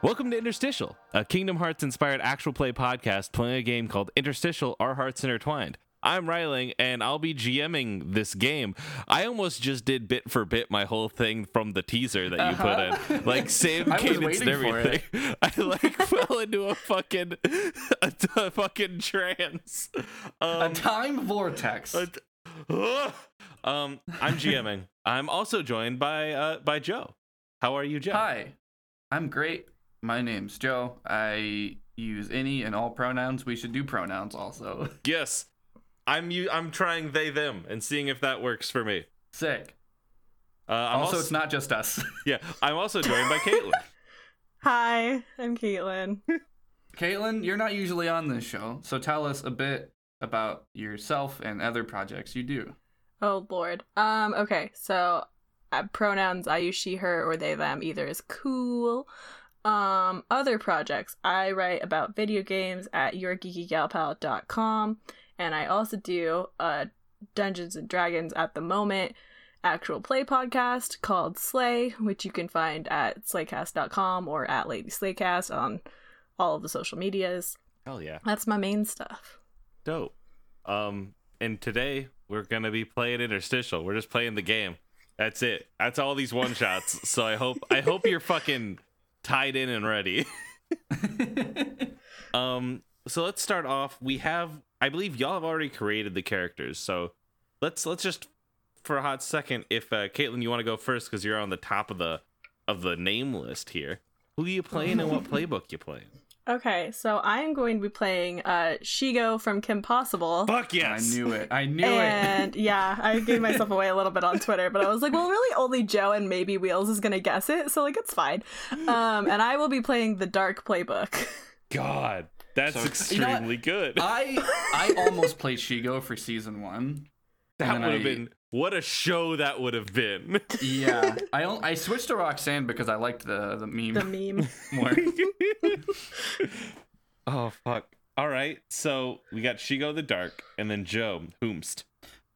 Welcome to Interstitial, a Kingdom Hearts-inspired actual play podcast playing a game called Interstitial, Our Hearts Intertwined. I'm Ryling, and I'll be GMing this game. I almost just did bit for bit my whole thing from the teaser that you put in. Like, same cadence and everything. I, fell into a fucking trance. A time vortex. I'm GMing. I'm also joined by Joe. How are you, Joe? Hi. I'm great. My name's Joe. I use any and all pronouns. We should do pronouns also. Yes. I'm trying they, them, and seeing if that works for me. Sick. Also, it's not just us. Yeah. I'm also joined by Caitlin. Hi, I'm Caitlin. Caitlin, you're not usually on this show, so tell us a bit about yourself and other projects you do. Oh, Lord. Okay, so... pronouns I use she, her, or they, them. Either is cool. Other projects. I write about video games at yourgeekygalpal.com, and I also do a Dungeons and Dragons at the moment actual play podcast called Slay, which you can find at slaycast.com or at Lady Slaycast on all of the social medias. Hell yeah. That's my main stuff. Dope. And today we're gonna be playing Interstitial. We're just playing the game. That's it. That's all these one shots. So I hope you're fucking tied in and ready. So let's start off. I believe y'all have already created the characters. So let's just for a hot second. If Caitlin, you want to go first because you're on the top of the name list here. Who are you playing and what playbook you playing? Okay, so I am going to be playing Shego from Kim Possible. Fuck yes! I knew it. And yeah, I gave myself away a little bit on Twitter, but I was like, well, really only Joe and maybe Wheels is going to guess it, so like, it's fine. And I will be playing the Dark Playbook. God, that's extremely good. I almost played Shego for season 1. That would have been... What a show that would have been. Yeah. I switched to Roxanne because I liked the meme. The meme. More. Oh, fuck. All right. So we got Shego the Dark and then Joe, whomst.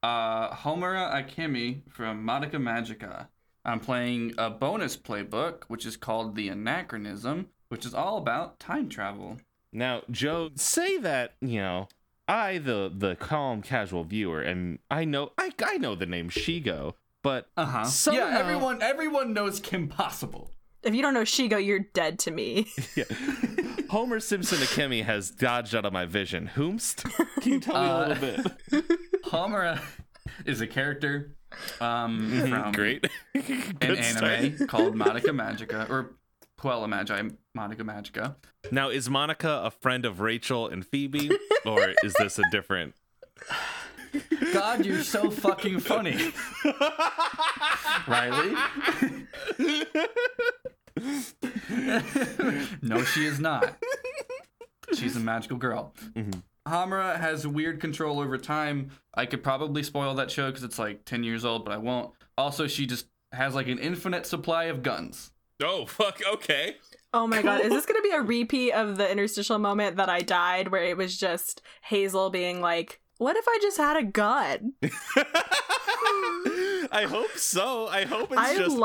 Homura Akemi from Madoka Magica. I'm playing a bonus playbook, which is called The Anachronism, which is all about time travel. Now, Joe, say that, you know... I, the calm, casual viewer, and I know the name Shego, but somehow... Yeah, everyone knows Kim Possible. If you don't know Shego, you're dead to me. Yeah. Homer Simpson Akemi has dodged out of my vision. Whomst? Can you tell me a little bit? Homer is a character from anime called Madoka Magica, or... Puella Magi, Madoka Magica. Now, is Monica a friend of Rachel and Phoebe, or is this a different? God, you're so fucking funny, Riley. No, she is not. She's a magical girl. Mm-hmm. Homura has weird control over time. I could probably spoil that show because it's like 10 years old, but I won't. Also, she just has like an infinite supply of guns. Oh, fuck, okay. Oh my God, is this going to be a repeat of the interstitial moment that I died where it was just Hazel being like, what if I just had a gun? I hope so. I hope it's I pull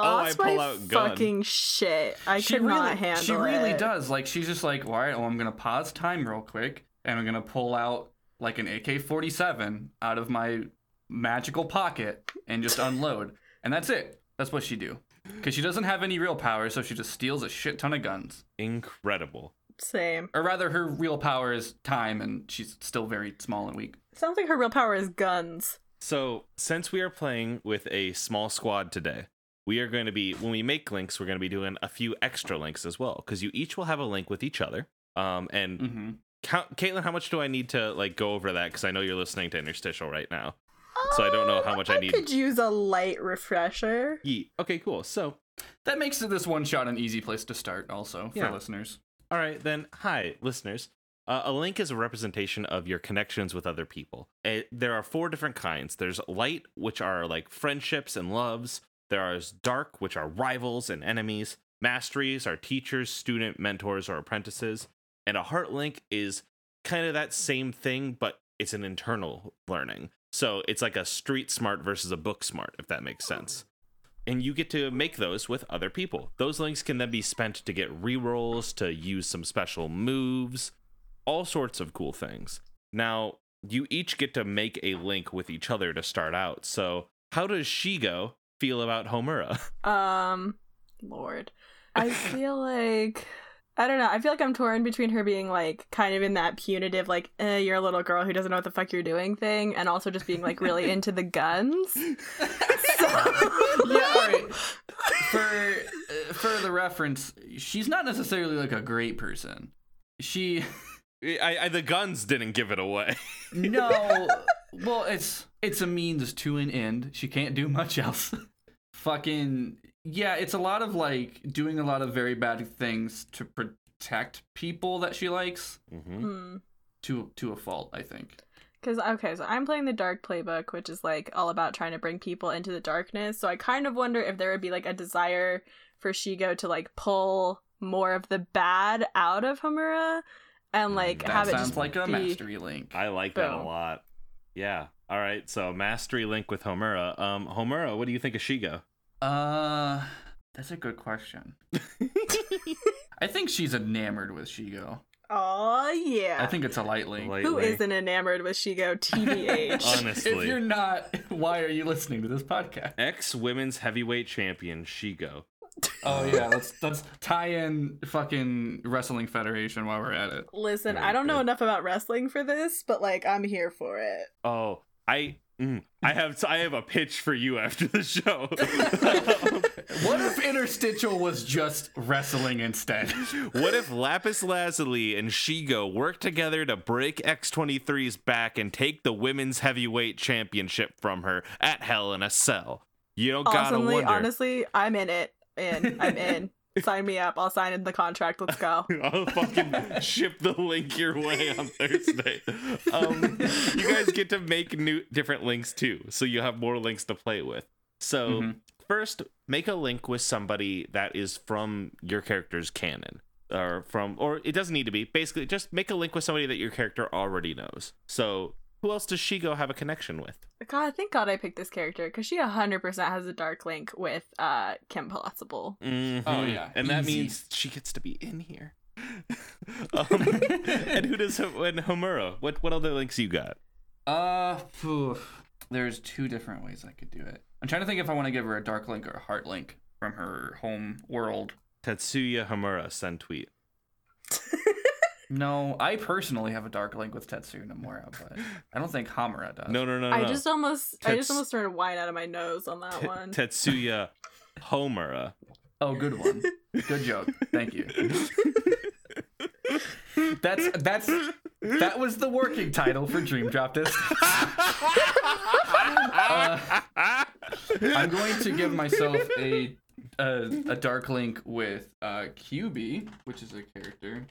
out gun. Fucking shit. She really does. Like, she's just like, all right, well, I'm going to pause time real quick and I'm going to pull out like an AK-47 out of my magical pocket and just unload. And that's it. That's what she do. Because she doesn't have any real power, so she just steals a shit ton of guns. Incredible. Same. Or rather, her real power is time, and she's still very small and weak. Sounds like her real power is guns. So, since we are playing with a small squad today, we are going to be, when we make links, we're going to be doing a few extra links as well. Because you each will have a link with each other. And Caitlin, how much do I need to like go over that? Because I know you're listening to Interstitial right now. So I don't know how much I need. I could use a light refresher. Yeah. Okay, cool. So that makes this one shot an easy place to start also for listeners. All right, then. Hi, listeners. A link is a representation of your connections with other people. There are 4 different kinds. There's light, which are like friendships and loves. There is dark, which are rivals and enemies. Masteries are teachers, student, mentors, or apprentices. And a heart link is kind of that same thing, but it's an internal learning. So it's like a street smart versus a book smart, if that makes sense. And you get to make those with other people. Those links can then be spent to get rerolls, to use some special moves, all sorts of cool things. Now, you each get to make a link with each other to start out. So how does Shego feel about Homura? Lord. I feel like... I don't know. I feel like I'm torn between her being, like, kind of in that punitive, like, you're a little girl who doesn't know what the fuck you're doing thing, and also just being, like, really into the guns. Yeah, all right. For the reference, she's not necessarily, like, a great person. She... the guns didn't give it away. No. Well, it's a means to an end. She can't do much else. Fucking... Yeah, it's a lot of, like, doing a lot of very bad things to protect people that she likes to a fault, I think. Because, okay, so I'm playing the Dark Playbook, which is, like, all about trying to bring people into the darkness. So I kind of wonder if there would be, like, a desire for Shego to, like, pull more of the bad out of Homura and, like, that have it just sounds like a mastery link. I like that a lot. Yeah. All right, so mastery link with Homura. Homura, what do you think of Shego? That's a good question. I think she's enamored with Shego. Oh yeah. I think it's a light link. Who isn't enamored with Shego, TBH? Honestly. If you're not, why are you listening to this podcast? Ex-women's heavyweight champion Shego. Oh yeah, let's tie in fucking Wrestling Federation while we're at it. Listen, I don't know enough about wrestling for this, but like I'm here for it. Oh, I have a pitch for you after the show. What if Interstitial was just wrestling instead? What if Lapis Lazuli and Shego work together to break X-23's back and take the women's heavyweight championship from her at Hell in a Cell? You don't gotta wonder. Honestly, I'm in it. I'm in. Sign me up. I'll sign in the contract. Let's go. I'll fucking ship the link your way on Thursday. You guys get to make different links too, so you have more links to play with. So first, make a link with somebody that is from your character's canon, or it doesn't need to be. Basically, just make a link with somebody that your character already knows. So who else does Shego have a connection with? God, thank God I picked this character, because she 100% has a dark link with Kim Possible. Mm-hmm. Oh, yeah. And that means she gets to be in here. And who does Homura? What other links you got? There's two different ways I could do it. I'm trying to think if I want to give her a dark link or a heart link from her home world. Tetsuya Homura, send tweet. No, I personally have a dark link with Tetsuya Nomura, but I don't think Homura does. No. I just almost started wine out of my nose on that one. Tetsuya Homura. Oh, good one. Good joke. Thank you. That was the working title for Dream Drop Distance. I'm going to give myself a dark link with Kyubey, which is a character.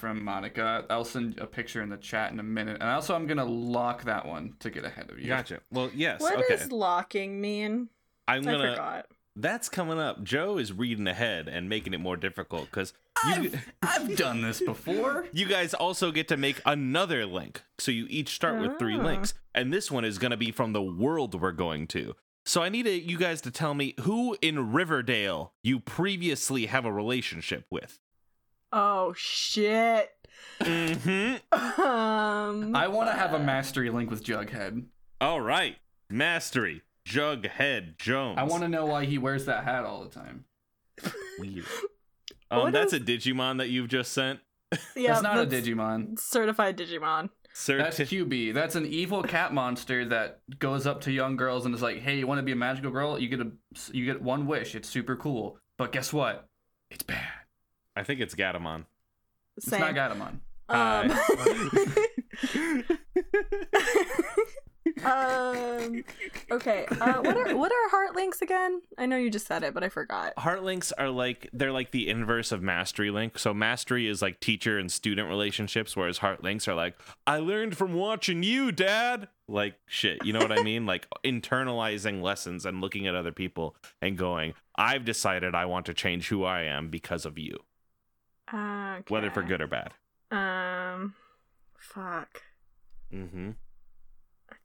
From Monica. I'll send a picture in the chat in a minute, and also I'm gonna lock that one to get ahead of you. Gotcha. Well, yes. What does locking mean? I forgot. That's coming up. Joe is reading ahead and making it more difficult because I've done this before. You guys also get to make another link, so you each start with three links, and this one is gonna be from the world we're going to. So I need you guys to tell me who in Riverdale you previously have a relationship with. Oh shit. I want to have a mastery link with Jughead. All right, mastery Jughead Jones. I want to know why he wears that hat all the time. Weird. That's a Digimon that you've just sent. Yeah, that's not a Digimon. Certified Digimon. That's Kyubey. That's an evil cat monster that goes up to young girls and is like, "Hey, you want to be a magical girl? You get one wish. It's super cool, but guess what? It's bad." I think it's Gatamon. Same. It's not Gatamon. Okay. What are heart links again? I know you just said it, but I forgot. Heart links are like they're like the inverse of mastery link. So mastery is like teacher and student relationships, whereas heart links are like I learned from watching you, Dad. Like shit, you know what I mean? Like internalizing lessons and looking at other people and going, I've decided I want to change who I am because of you. Okay. Whether for good or bad. Fuck. I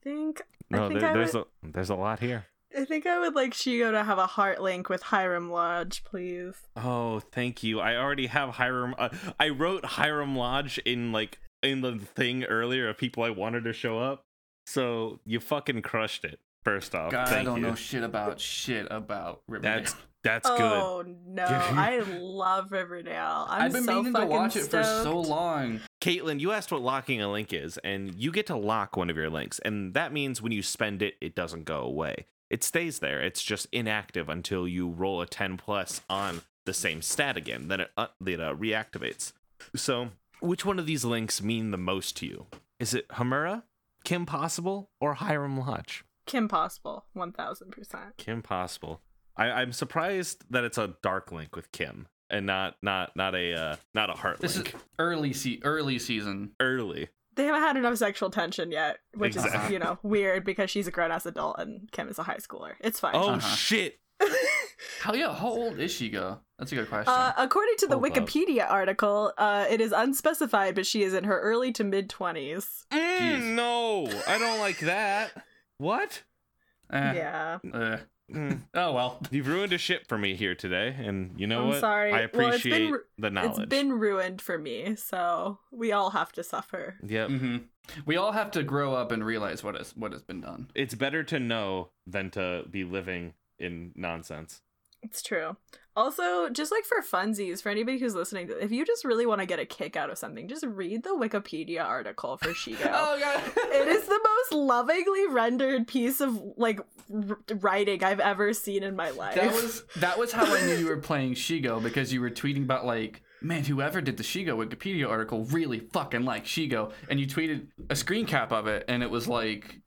think there's a lot here. I think I would like Shego to have a heart link with Hiram Lodge, please. Oh, thank you. I already have Hiram. I wrote Hiram Lodge in the thing earlier of people I wanted to show up. So you fucking crushed it. First off, God, I don't know shit about Riverdale. That's good. Oh no, I love Riverdale. I've been meaning to watch it for so long. Caitlin, you asked what locking a link is, and you get to lock one of your links, and that means when you spend it, it doesn't go away. It stays there. It's just inactive until you roll a 10+ on the same stat again. Then it reactivates. So, which one of these links mean the most to you? Is it Homura, Kim Possible, or Hiram Lodge? Kim Possible, 1000%. Kim Possible. I'm surprised that it's a dark link with Kim and not a heart link. This is early season. Early. They haven't had enough sexual tension yet, which is weird because she's a grown ass adult and Kim is a high schooler. It's fine. Oh shit. Hell yeah, how old is Shego? That's a good question. According to the Wikipedia article, it is unspecified, but she is in her early to mid-20s. No, I don't like that. What? Yeah. Oh, well. You've ruined a shit for me here today, and you know what? I'm sorry. I appreciate the knowledge. It's been ruined for me, so we all have to suffer. Yep. Mm-hmm. We all have to grow up and realize what has been done. It's better to know than to be living in nonsense. It's true. Also, just for funsies, for anybody who's listening, if you just really want to get a kick out of something, just read the Wikipedia article for Shego. Oh, God. It is the most lovingly rendered piece of, writing I've ever seen in my life. That was how I knew you were playing Shego, because you were tweeting about, man, whoever did the Shego Wikipedia article really fucking liked Shego. And you tweeted a screen cap of it, and it was,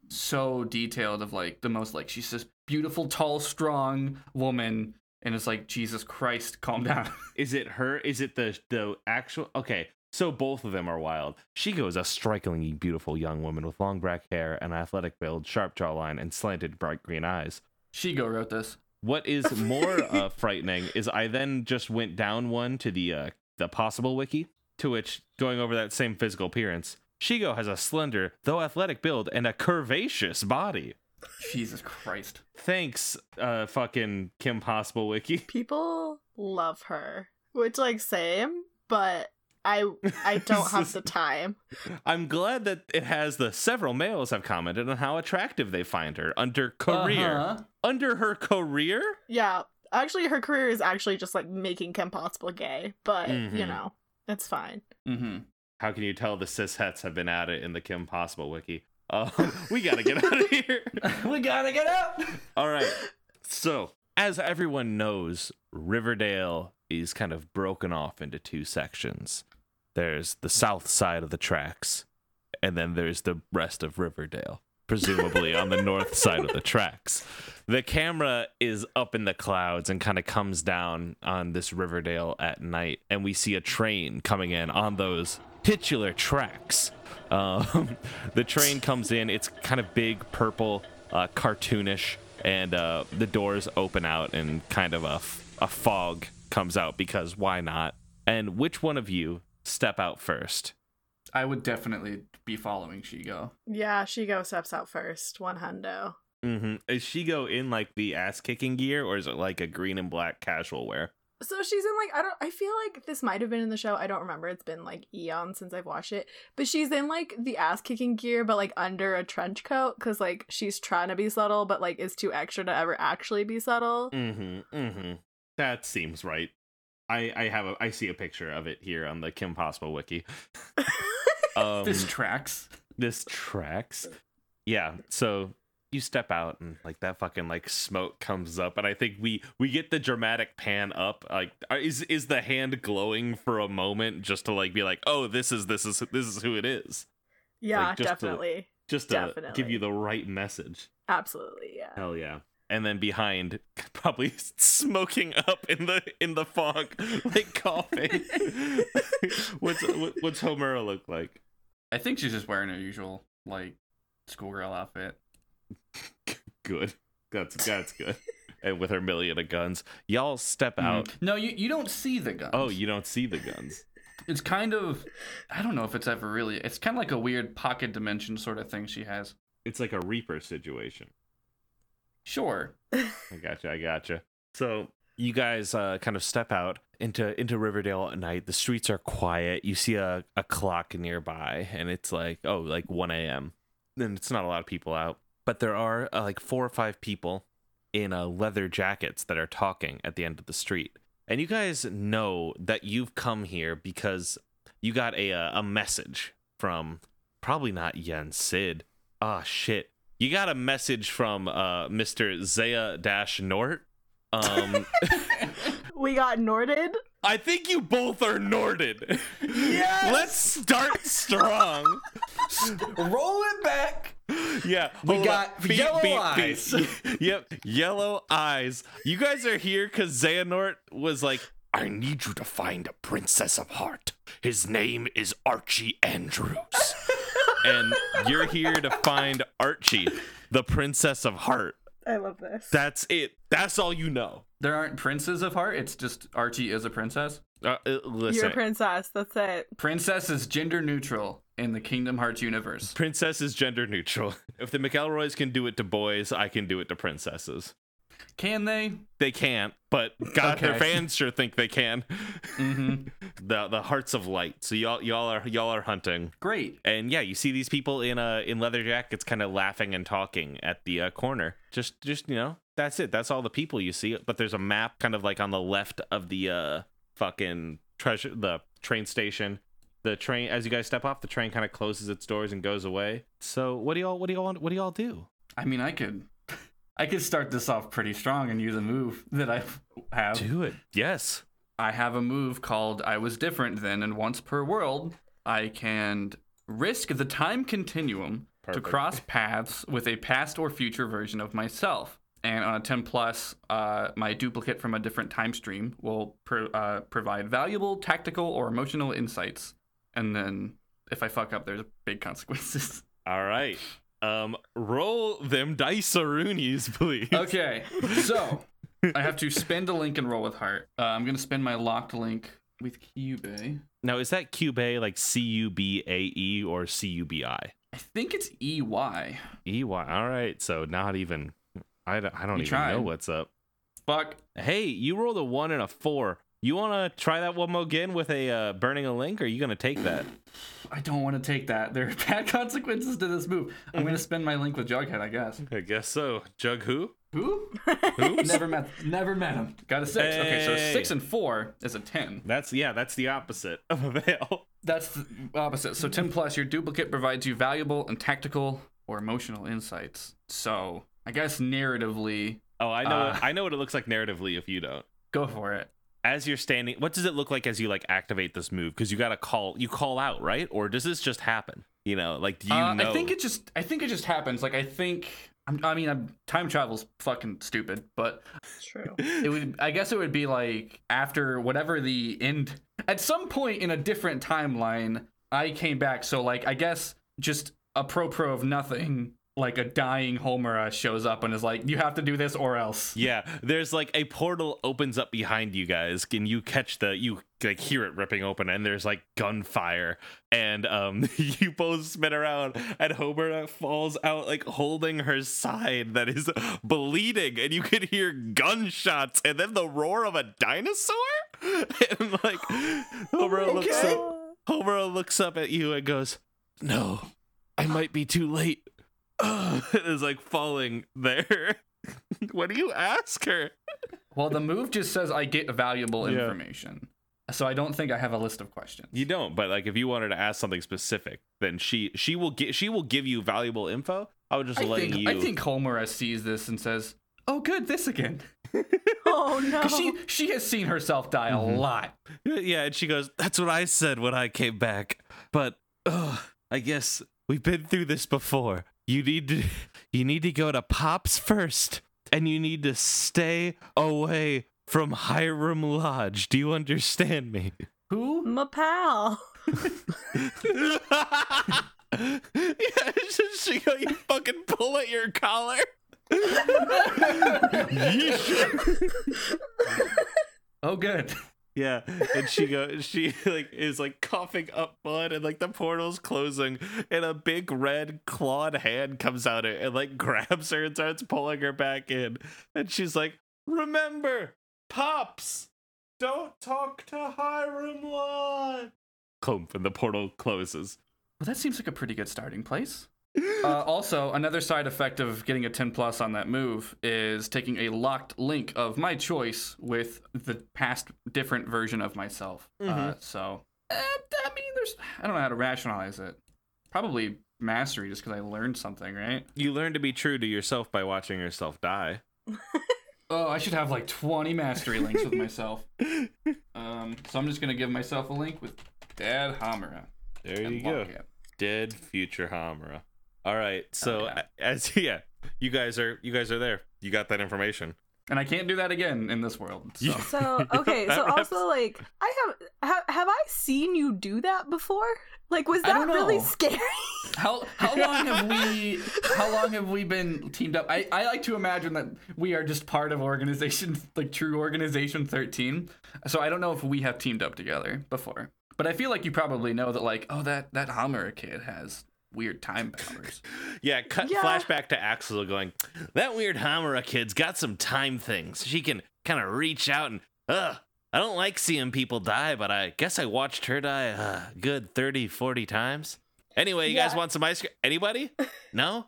so detailed of, the most, she's this beautiful, tall, strong woman. And it's Jesus Christ, calm down. Is it her? Is it the actual? Okay, so both of them are wild. Shego is a strikingly beautiful young woman with long black hair, an athletic build, sharp jawline, and slanted bright green eyes. Shego wrote this. What is more frightening is I then just went down one to the Possible wiki, to which, going over that same physical appearance, Shego has a slender, though athletic build, and a curvaceous body. Jesus Christ. Thanks, fucking Kim Possible wiki. People love her, which same, but I don't have the time. I'm glad that it has the several males have commented on how attractive they find her under career. Uh-huh. Under her career? Yeah. Actually, her career is actually just making Kim Possible gay, but it's fine. Mm-hmm. How can you tell the cis hets have been at it in the Kim Possible wiki? We gotta get out of here. We gotta get out. All right. So, as everyone knows, Riverdale is kind of broken off into two sections. There's the south side of the tracks, and then there's the rest of Riverdale, presumably on the north side of the tracks. The camera is up in the clouds and kind of comes down on this Riverdale at night, and we see a train coming in on those titular tracks. The train comes in. It's kind of big, purple, cartoonish, and the doors open out and kind of a fog comes out, because why not? And which one of you step out first? I would definitely be following Shego. Yeah, Shego steps out first. One hundo. Mm-hmm. Is Shego in the ass-kicking gear, or is it a green and black casual wear? So she's in I feel this might have been in the show. I don't remember. It's been eons since I've watched it. But she's in the ass kicking gear, but under a trench coat, because she's trying to be subtle, but is too extra to ever actually be subtle. Mm-hmm. Mm-hmm. That seems right. I see a picture of it here on the Kim Possible wiki. This tracks. This tracks. Yeah. So. You step out and that fucking smoke comes up, and I think we get the dramatic pan up. Is the hand glowing for a moment just to be oh, this is who it is. Yeah, definitely. Give you the right message. Absolutely, yeah. Hell yeah. And then behind, probably smoking up in the fog, coughing. What's Homura look like? I think she's just wearing her usual schoolgirl outfit. Good. That's good. And with her million of guns, y'all step out. No, you don't see the guns. Oh, you don't see the guns. It's kind of, I don't know if it's ever really, it's kind of a weird pocket dimension sort of thing she has. It's a Reaper situation. Sure. I gotcha. So you guys kind of step out into Riverdale at night. The streets are quiet. You see a clock nearby, and it's like, oh, like 1 a.m. And it's not a lot of people out. But there are like 4 or 5 people in leather jackets that are talking at the end of the street. And you guys know that you've come here because you got a message from, probably not Yen Sid. Ah, oh, shit. You got a message from Mr. Xehanort. We got Norted? I think you both are Norted. Yes! Let's start strong. Roll it back. Yeah. We got yellow eyes. Yep, yellow eyes. You guys are here because Xehanort was like, I need you to find a princess of heart. His name is Archie Andrews. And you're here to find Archie, the princess of heart. I love this. That's it. That's all you know. There aren't princes of heart. It's just Archie is a princess. Listen. You're a princess. That's it. Princess is gender neutral in the Kingdom Hearts universe. Princess is gender neutral. If the McElroys can do it to boys, I can do it to princesses. Can they? They can't, but God, okay. Their fans sure think they can. Mm-hmm. The hearts of light. So y'all are hunting. Great. And yeah, you see these people in leather jackets, kind of laughing and talking at the corner. Just you know, that's it. That's all the people you see. But there's a map, kind of like on the left of the fucking the train station. The train, as you guys step off, the train kind of closes its doors and goes away. So what do y'all do? I mean, I could start this off pretty strong and use a move that I have. Do it. Yes. I have a move called I Was Different Then, and once per world, I can risk the time continuum to cross paths with a past or future version of myself. And on a 10+, my duplicate from a different time stream will provide valuable tactical or emotional insights. And then if I fuck up, there's big consequences. All right. Roll them dice-a-roonies, please. Okay, so I have to spend a link and roll with heart. I'm going to spend my locked link with Kyubey. Now, is that Kyubey like C-U-B-A-E or C-U-B-I? I think it's E-Y. E-Y, all right. So not even, I don't even know what's up. Fuck. Hey, you rolled a 1 and a 4. You want to try that one more again with a burning a link, or are you going to take that? I don't want to take that. There are bad consequences to this move. I'm going to spend my link with Jughead, I guess. I guess so. Jug who? Who? Who? Never met him. Got a 6. Hey. Okay, so 6 and 4 is a 10. That's the opposite of a veil. That's the opposite. So 10+, your duplicate provides you valuable and tactical or emotional insights. So I guess narratively. Oh, I know what it looks like narratively if you don't. Go for it. As you're standing, what does it look like as you like activate this move? Because you got to call out, right? Or does this just happen? You know, like, do you know? I think it just happens. Like, time travel's fucking stupid, but it's true. I guess it would be like after whatever the end, at some point in a different timeline, I came back. So like, I guess just apropos of nothing. Like a dying Homura shows up and is like, you have to do this or else. Yeah, there's like a portal opens up behind you guys and you catch you like hear it ripping open and there's like gunfire and you both spin around and Homura falls out like holding her side that is bleeding and you can hear gunshots and then the roar of a dinosaur and like Homura looks up at you and goes, no, I might be too late. It is like falling there. What do you ask her? Well, the move just says I get valuable information, so I don't think I have a list of questions. You don't, but like if you wanted to ask something specific, then she will give you valuable info. I think Homura sees this and says, "Oh, good, this again." Oh no, because she has seen herself die a lot. Yeah, and she goes, "That's what I said when I came back." But I guess we've been through this before. You need to go to Pops first, and you need to stay away from Hiram Lodge. Do you understand me? Who? My pal. Yeah, she go, you fucking pull at your collar. Oh, good. Yeah, and she goes, she is coughing up blood, and the portal's closing, and a big red clawed hand comes out and grabs her and starts pulling her back in, and she's like, "Remember, Pops, don't talk to Hiram Lodge." Clump, and the portal closes. Well, that seems like a pretty good starting place. Also, another side effect of getting a 10 plus on that move is taking a locked link of my choice with the past different version of myself. Mm-hmm. I mean, I don't know how to rationalize it. Probably mastery, just because I learned something, right? You learn to be true to yourself by watching yourself die. Oh, I should have 20 mastery links with myself. So I'm just going to give myself a link with Dad Homura. There you go. Dead future Homura. All right, so you guys are there. You got that information, and I can't do that again in this world. So okay, so also have I seen you do that before? Was that really scary? How long have we been teamed up? I like to imagine that we are just part of organization, true Organization 13. So I don't know if we have teamed up together before, but I feel like you probably know that. That Homura kid has weird time powers. Flashback to Axel going, that weird Homura kid's got some time things. She can kind of reach out and I don't like seeing people die, but I guess I watched her die a good 30-40 times. Anyway, you guys want some ice cream? Anybody? No?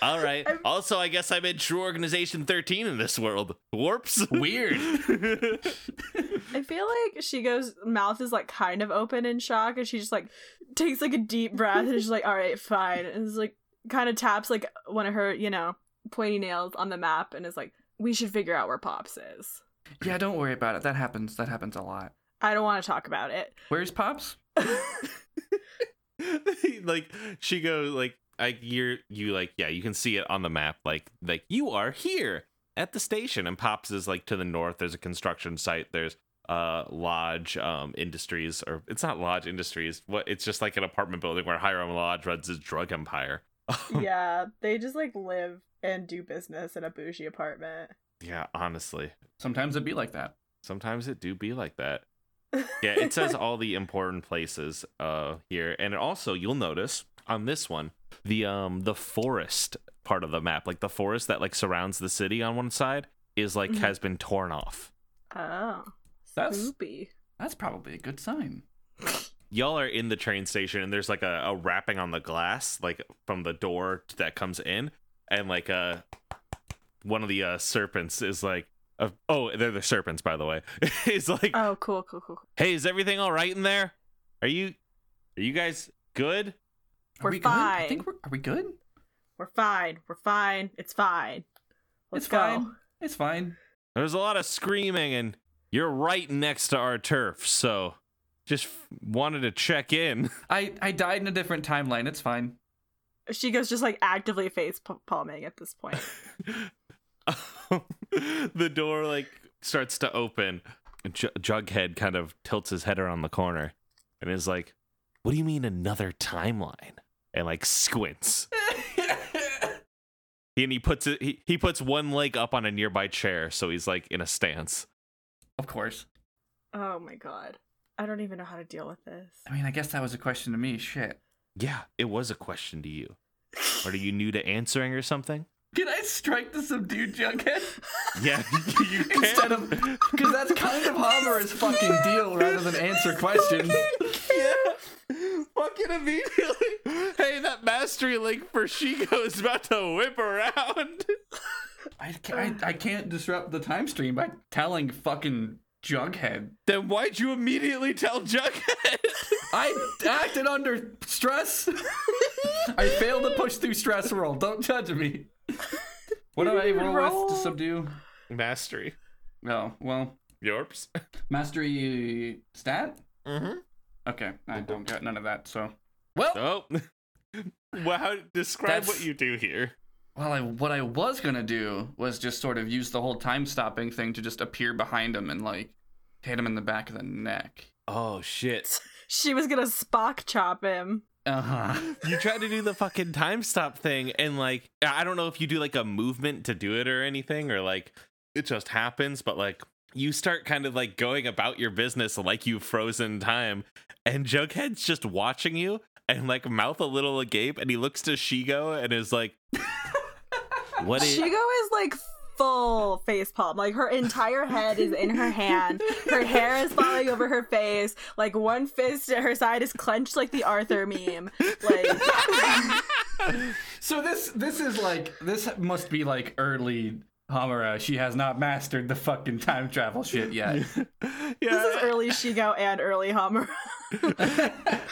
All right. Also, I guess I'm in true Organization 13 in this world. Warps. Weird. I feel like Shego's mouth is kind of open in shock, and she just takes a deep breath, and she's like, all right, fine. And it's kind of taps one of her, pointy nails on the map, and is like, we should figure out where Pops is. Yeah, don't worry about it. That happens a lot. I don't want to talk about it. Where's Pops? Shego, you can see it on the map. You are here at the station. And Pops is to the north. There's a construction site. There's Lodge Industries, or it's not Lodge Industries. It's just an apartment building where Hiram Lodge runs his drug empire. Yeah, they just live and do business in a bougie apartment. Yeah, honestly. Sometimes it be like that. Sometimes it do be like that. Yeah, it says all the important places here, and also you'll notice on this one the forest part of the map, the forest that surrounds the city on one side is has been torn off. Oh, that's probably a good sign. Y'all are in the train station, and there's a rapping on the glass from the door that comes in, and one of the serpents is they're the serpents, by the way. It's oh, cool. Hey, is everything all right in there? Are you guys good? We're fine. Good? I think are we good? We're fine. It's fine. It's fine. There's a lot of screaming, and you're right next to our turf, so just wanted to check in. I died in a different timeline. It's fine. Shego's just actively face palming at this point. The door starts to open. Jughead kind of tilts his head around the corner and is like, what do you mean another timeline? And squints. And he puts one leg up on a nearby chair, so he's in a stance. Of course. Oh my god, I don't even know how to deal with this. I mean, I guess that was a question to me. Shit. Yeah, it was a question to you. Or are you new to answering or something? Can I strike the subdued Jughead? Yeah, you can. Instead of, because that's kind of Homura's fucking deal, rather than answer questions. Yeah, fucking immediately. Hey, that mastery link for Shego is about to whip around. I can't disrupt the time stream by telling fucking Jughead. Then why'd you immediately tell Jughead? I acted under stress. I failed to push through stress roll. Don't judge me. What do I roll with to subdue? Mastery. Oh, well. Yorps. Mastery stat? Mm-hmm. Okay, I don't got none of that, so. Well. Oh. Well, describe what you do here. Well, what I was going to do was just sort of use the whole time stopping thing to just appear behind him and, hit him in the back of the neck. Oh, shit. She was going to Spock chop him. Uh-huh. You try to do the fucking time stop thing, and I don't know if you do a movement to do it or anything, or it just happens, but you start kind of like going about your business like you've frozen time, and Jughead's just watching you and like mouth a little agape, and he looks to Shego and is like, what is Shego is like full face palm, like her entire head is in her hand, her hair is falling over her face, like one fist at her side is clenched like the Arthur meme, like so this is like, this must be like early Homura. She has not mastered the fucking time travel shit yet. Yeah. This is early Shego and early Homura.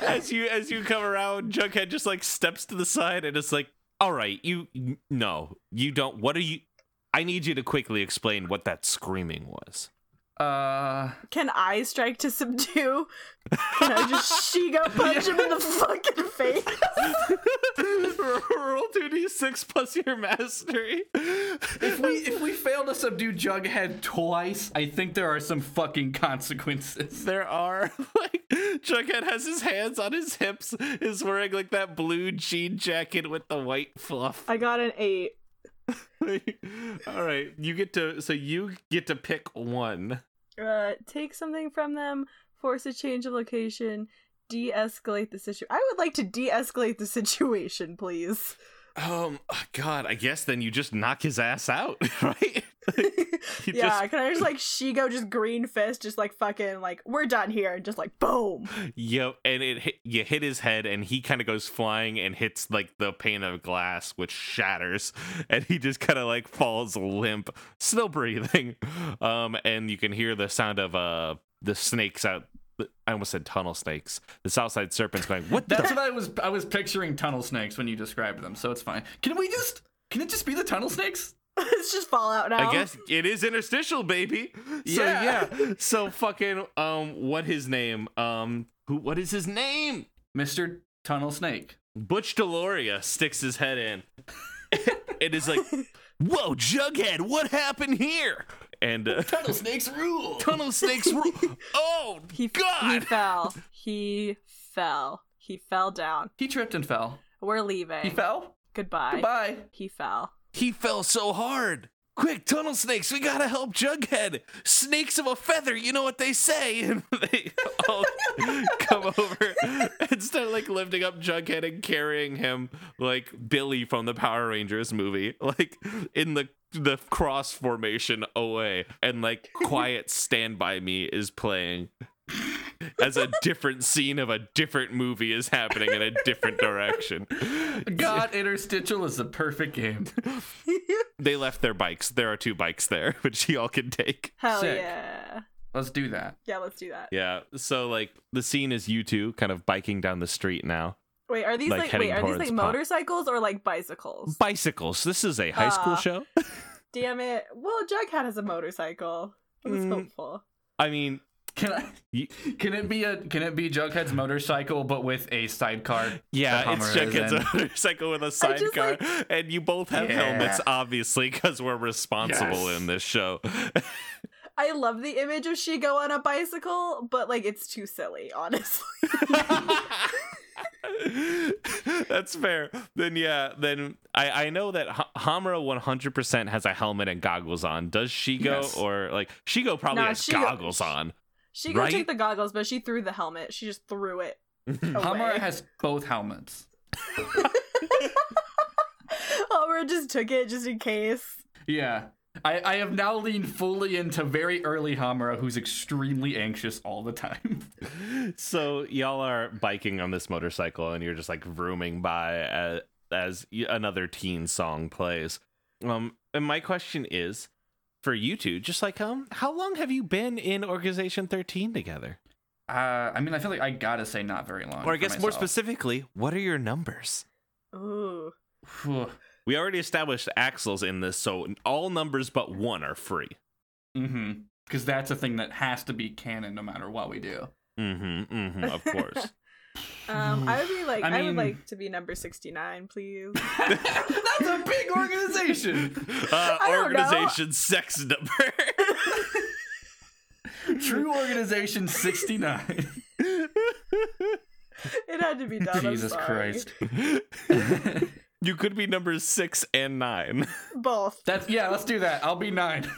As you come around, Jughead just like steps to the side and is like, all right, I need you to quickly explain what that screaming was. Can I strike to subdue? Can I just Shego punch him in the fucking face? Roll 2d6 plus your mastery. If we fail to subdue Jughead twice, I think there are some fucking consequences. There are. Like, Jughead has his hands on his hips, is wearing like that blue jean jacket with the white fluff. I got an 8. All right, you get to pick one. Take something from them, force a change of location, de-escalate the situation. I would like to de-escalate the situation, please. God, I guess then you just knock his ass out, right? Can I just like Shego just green fist, just like fucking like, we're done here, and just like boom. Yo, and you hit his head, and he kind of goes flying and hits like the pane of glass, which shatters, and he just kind of like falls limp, still breathing. And you can hear the sound of the snakes out. I almost said tunnel snakes. The Southside Serpents going, what the? That's what I was picturing tunnel snakes when you described them, so it's fine. Can it just be the tunnel snakes? It's just Fallout now. I guess it is Interstitial, baby. So yeah. So fucking what is his name? Mr. Tunnel Snake. Butch Deloria sticks his head in. It is like, whoa, Jughead, what happened here? And tunnel snakes rule. Tunnel snakes rule. Oh, God! He fell. He fell down. He tripped and fell. We're leaving. He fell. Goodbye. He fell. He fell so hard. Quick, tunnel snakes, we gotta help Jughead. Snakes of a feather, you know what they say. And they all come over and start like lifting up Jughead and carrying him like Billy from the Power Rangers movie, like in the cross formation away, and like Quiet Stand By Me is playing as a different scene of a different movie is happening in a different direction. God, Interstitial is the perfect game. They left their bikes. There are 2 bikes there, which y'all can take. Hell sick. Yeah. Let's do that. Yeah, let's do that. Yeah. So like the scene is you 2 kind of biking down the street now. Wait, are these like motorcycles or like bicycles? Bicycles. This is a high school show. Damn it. Well, Jughead has a motorcycle. It was hopeful. I mean, can it be Jughead's motorcycle but with a sidecar? Yeah, it's Jughead's motorcycle with a sidecar, like, and you both have helmets, obviously, because we're responsible in this show. I love the image of Shego on a bicycle, but like it's too silly, honestly. That's fair. Then I know that Homura 100% has a helmet and goggles on. Does Shego or like Shego probably has goggles on? Shego took the goggles, but she threw the helmet. She just threw it away. Homura has both helmets. Homura just took it just in case. Yeah. I have now leaned fully into very early Homura, who's extremely anxious all the time. So y'all are biking on this motorcycle, and you're just like vrooming by as another teen song plays. And my question is, for you 2, just like how long have you been in Organization 13 together? I mean, I feel like I gotta say not very long. Or I guess more specifically, what are your numbers? Ooh. We already established Axel's in this, so all numbers but 1 are free. Mm-hmm. Because that's a thing that has to be canon no matter what we do. Mm-hmm. Mm-hmm. Of course. I would like to be number 69, please. That's a big organization. Organization sex number. True Organization 69. It had to be done. Jesus Christ. You could be numbers 6 and 9. Both. Let's do that. I'll be 9.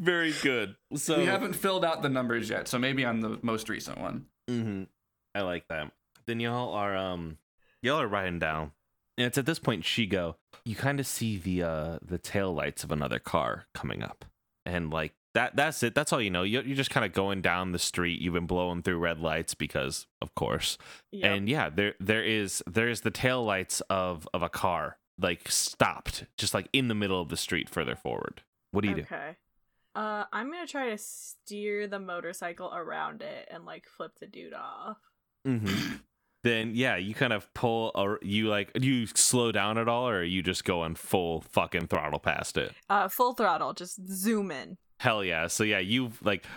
Very good. So we haven't filled out the numbers yet, so maybe on the most recent one. Mm-hmm. I like that. Then y'all are riding down, and it's at this point Shego. You kind of see the tail lights of another car coming up, and like that. That's it. That's all you know. You're just kind of going down the street. You've been blowing through red lights because, of course. Yep. And yeah, there is the tail lights of a car like stopped just like in the middle of the street further forward. What do you do? Okay. I'm going to try to steer the motorcycle around it and, like, flip the dude off. Mm-hmm. Then, yeah, you kind of pull, or you slow down at all, or are you just going full fucking throttle past it? Full throttle, just zoom in. Hell yeah. So, yeah,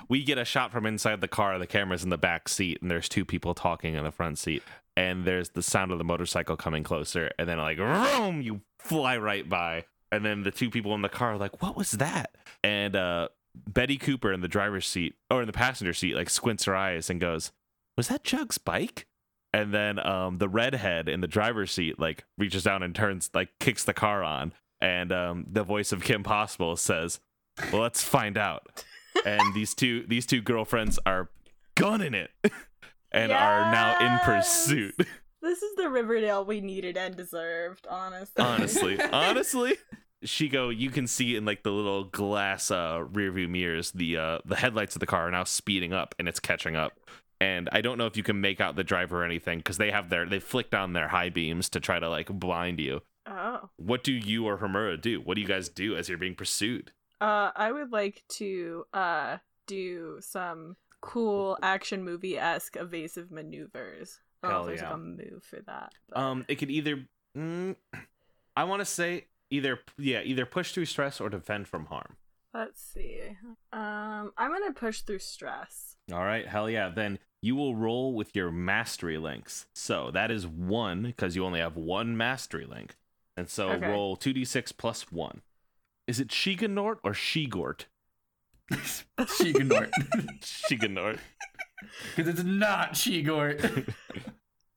we get a shot from inside the car, the camera's in the back seat, and there's two people talking in the front seat, and there's the sound of the motorcycle coming closer, and then, like, vroom, you fly right by. And then the two people in the car are like, what was that? And Betty Cooper in the driver's seat, or in the passenger seat, like squints her eyes and goes, was that Jug's bike? And then the redhead in the driver's seat, like reaches down and turns, like kicks the car on. And the voice of Kim Possible says, well, let's find out. And these two girlfriends are gunning it and are now in pursuit. This is the Riverdale we needed and deserved, honestly. Honestly. Shego, you can see in like the little glass rearview mirrors, the headlights of the car are now speeding up and it's catching up. And I don't know if you can make out the driver or anything because they flicked on their high beams to try to like blind you. Oh. What do you or Homura do? What do you guys do as you're being pursued? I would like to do some cool action movie-esque evasive maneuvers. Hell there's like a move for that. But. It could either, I want to say either push through stress or defend from harm. Let's see. I'm gonna push through stress. All right, hell yeah. Then you will roll with your mastery links. So that is 1 because you only have 1 mastery link, and so okay. Roll 2d6 plus 1. Is it Xehanort or Shegort? Xehanort. Xehanort. Because it's not Shegort.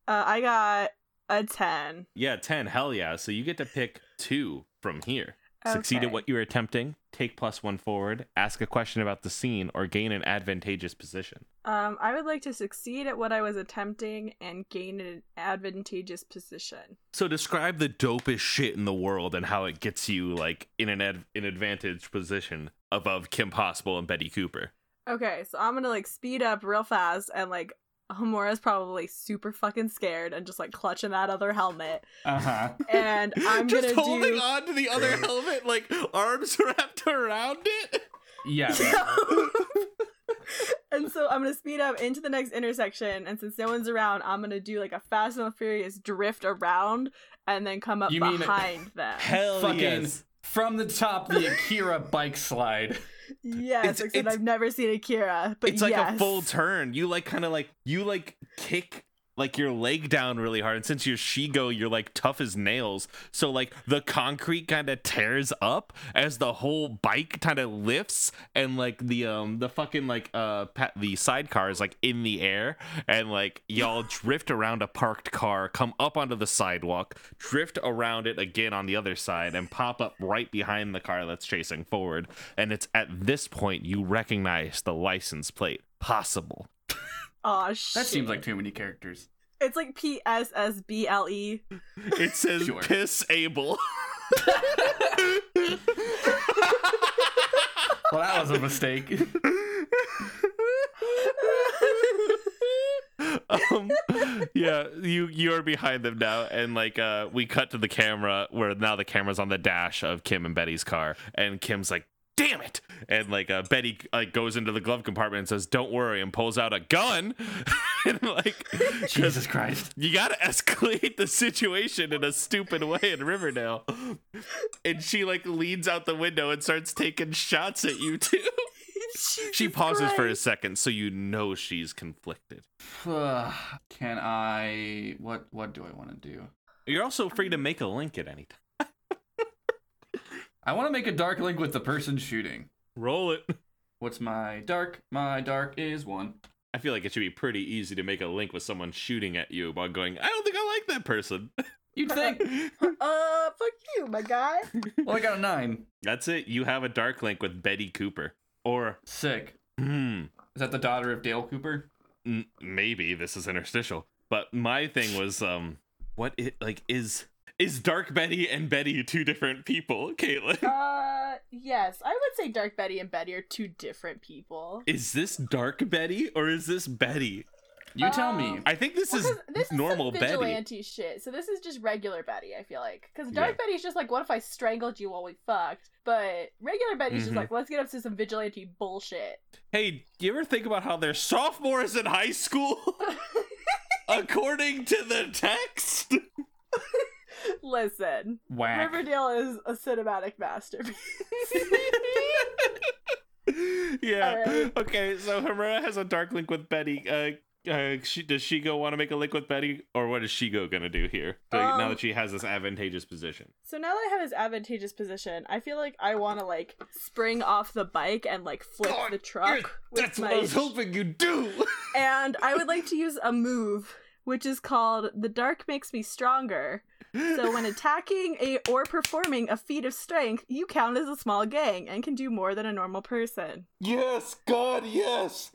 I got a 10. Yeah, 10. Hell yeah. So you get to pick 2 from here. Okay. Succeed at what you're attempting, take +1 forward, ask a question about the scene, or gain an advantageous position. I would like to succeed at what I was attempting and gain an advantageous position. So describe the dopest shit in the world and how it gets you like in an advantaged position above Kim Possible and Betty Cooper. Okay, so I'm gonna like speed up real fast and like Homura's probably super fucking scared and just like clutching that other helmet. Uh-huh. And I'm just holding on to the other helmet, like arms wrapped around it. Yeah. So... and so I'm gonna speed up into the next intersection, and since no one's around, I'm gonna do like a Fast and Furious drift around and then come up behind them. Hell fucking yes. From the top, the Akira bike slide. Yes, except I've never seen Akira, but it's like a full turn. You like kind of like you like kick like your leg down really hard, and since you're Shego, you're like tough as nails, so like the concrete kind of tears up as the whole bike kind of lifts, and like the fucking like the sidecar is like in the air, and like y'all drift around a parked car, come up onto the sidewalk, drift around it again on the other side, and pop up right behind the car that's chasing forward. And it's at this point you recognize the license plate, Possible. Oh shit. That seems like too many characters. It's like PSSBLE. It says sure. Piss-able. Well, that was a mistake. Yeah, you're behind them now, and like we cut to the camera where now the camera's on the dash of Kim and Betty's car, and Kim's like, damn it, and like Betty like goes into the glove compartment and says don't worry and pulls out a gun. And like Jesus Christ, you gotta escalate the situation in a stupid way in Riverdale. And she like leans out the window and starts taking shots at you two. She pauses for a second, so you know she's conflicted. Can I what do I want to do? You're also free to make a link at any time. I want to make a dark link with the person shooting. Roll it. What's my dark? My dark is 1. I feel like it should be pretty easy to make a link with someone shooting at you by going, I don't think I like that person. You'd think. Fuck you, my guy. Well, I got a 9. That's it. You have a dark link with Betty Cooper. Or sick. Is that the daughter of Dale Cooper? Maybe this is Interstitial. But my thing was, what it like is Dark Betty and Betty two different people, Caitlin? Yes, I would say Dark Betty and Betty are two different people. Is this Dark Betty or is this Betty? You tell me. I think this is normal Betty. This is vigilante shit. So this is just regular Betty, I feel like. Because Dark Betty's just like, what if I strangled you while we fucked? But regular Betty's just like, let's get up to some vigilante bullshit. Hey, do you ever think about how they're sophomores in high school? According to the text? Listen. Whack. Riverdale is a cinematic masterpiece. Yeah. Right. Okay, so Homura has a dark link with Betty. Does Shego want to make a link with Betty, or what is Shego gonna do here? Now that she has this advantageous position. So now that I have this advantageous position, I feel like I want to like spring off the bike and like flip the truck. That's what I was hoping you'd do. And I would like to use a move which is called "The Dark Makes Me Stronger." So when attacking or performing a feat of strength, you count as a small gang and can do more than a normal person. Yes, God, yes.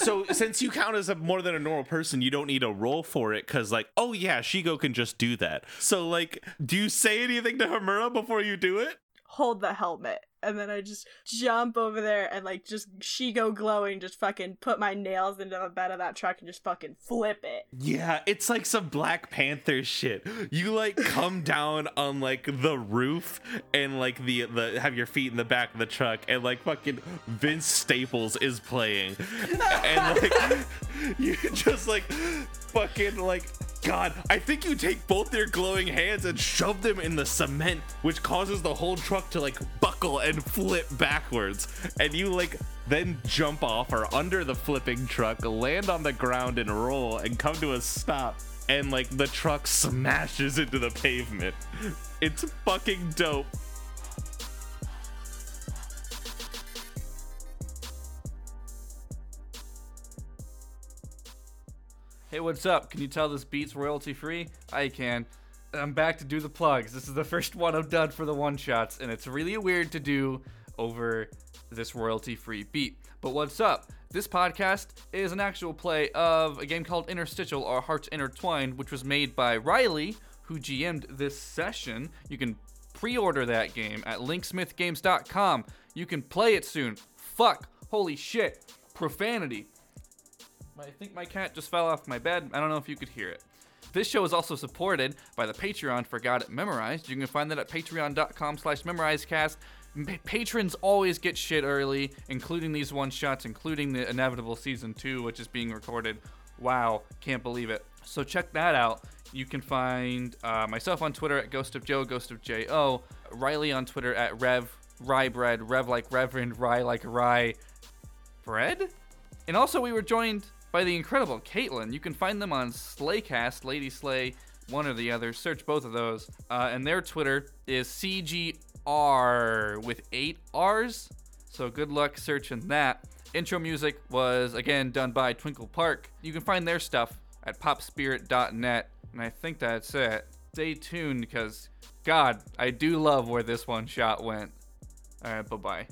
So since you count as more than a normal person, you don't need a roll for it because, like, oh yeah, Shego can just do that. So like, do you say anything to Homura before you do it? Hold the helmet. And then I just jump over there and like just Shego glowing, just fucking put my nails into the bed of that truck and just fucking flip it. Yeah, it's like some Black Panther shit. You like come down on like the roof and like the have your feet in the back of the truck and like fucking Vince Staples is playing. And like you just like fucking like, God, I think you take both their glowing hands and shove them in the cement, which causes the whole truck to like buckle and flip backwards. And you like then jump off or under the flipping truck, land on the ground and roll and come to a stop. And like the truck smashes into the pavement. It's fucking dope. Hey, what's up? Can you tell this beat's royalty free? I can. I'm back to do the plugs. This is the first one I've done for the one-shots, and it's really weird to do over this royalty-free beat. But what's up? This podcast is an actual play of a game called Interstitial, Our Hearts Intertwined, which was made by Riley, who GM'd this session. You can pre-order that game at linksmithgames.com. You can play it soon. Fuck. Holy shit. Profanity. I think my cat just fell off my bed. I don't know if you could hear it. This show is also supported by the Patreon for Got It Memorized. You can find that at patreon.com/memorizedcast. Patrons always get shit early, including these one-shots, including the inevitable Season 2, which is being recorded. Wow, can't believe it. So check that out. You can find myself on Twitter at Ghost of Joe, Ghost of J-O. Riley on Twitter at Rev Rye Bread, Rev like Reverend, Rye like Rye Bread? And also we were joined by the incredible Caitlin. You can find them on Slaycast, Lady Slay, one or the other. Search both of those. And their Twitter is CGR with 8 R's. So good luck searching that. Intro music was, again, done by Twinkle Park. You can find their stuff at popspirit.net. And I think that's it. Stay tuned because, God, I do love where this one shot went. All right, bye-bye.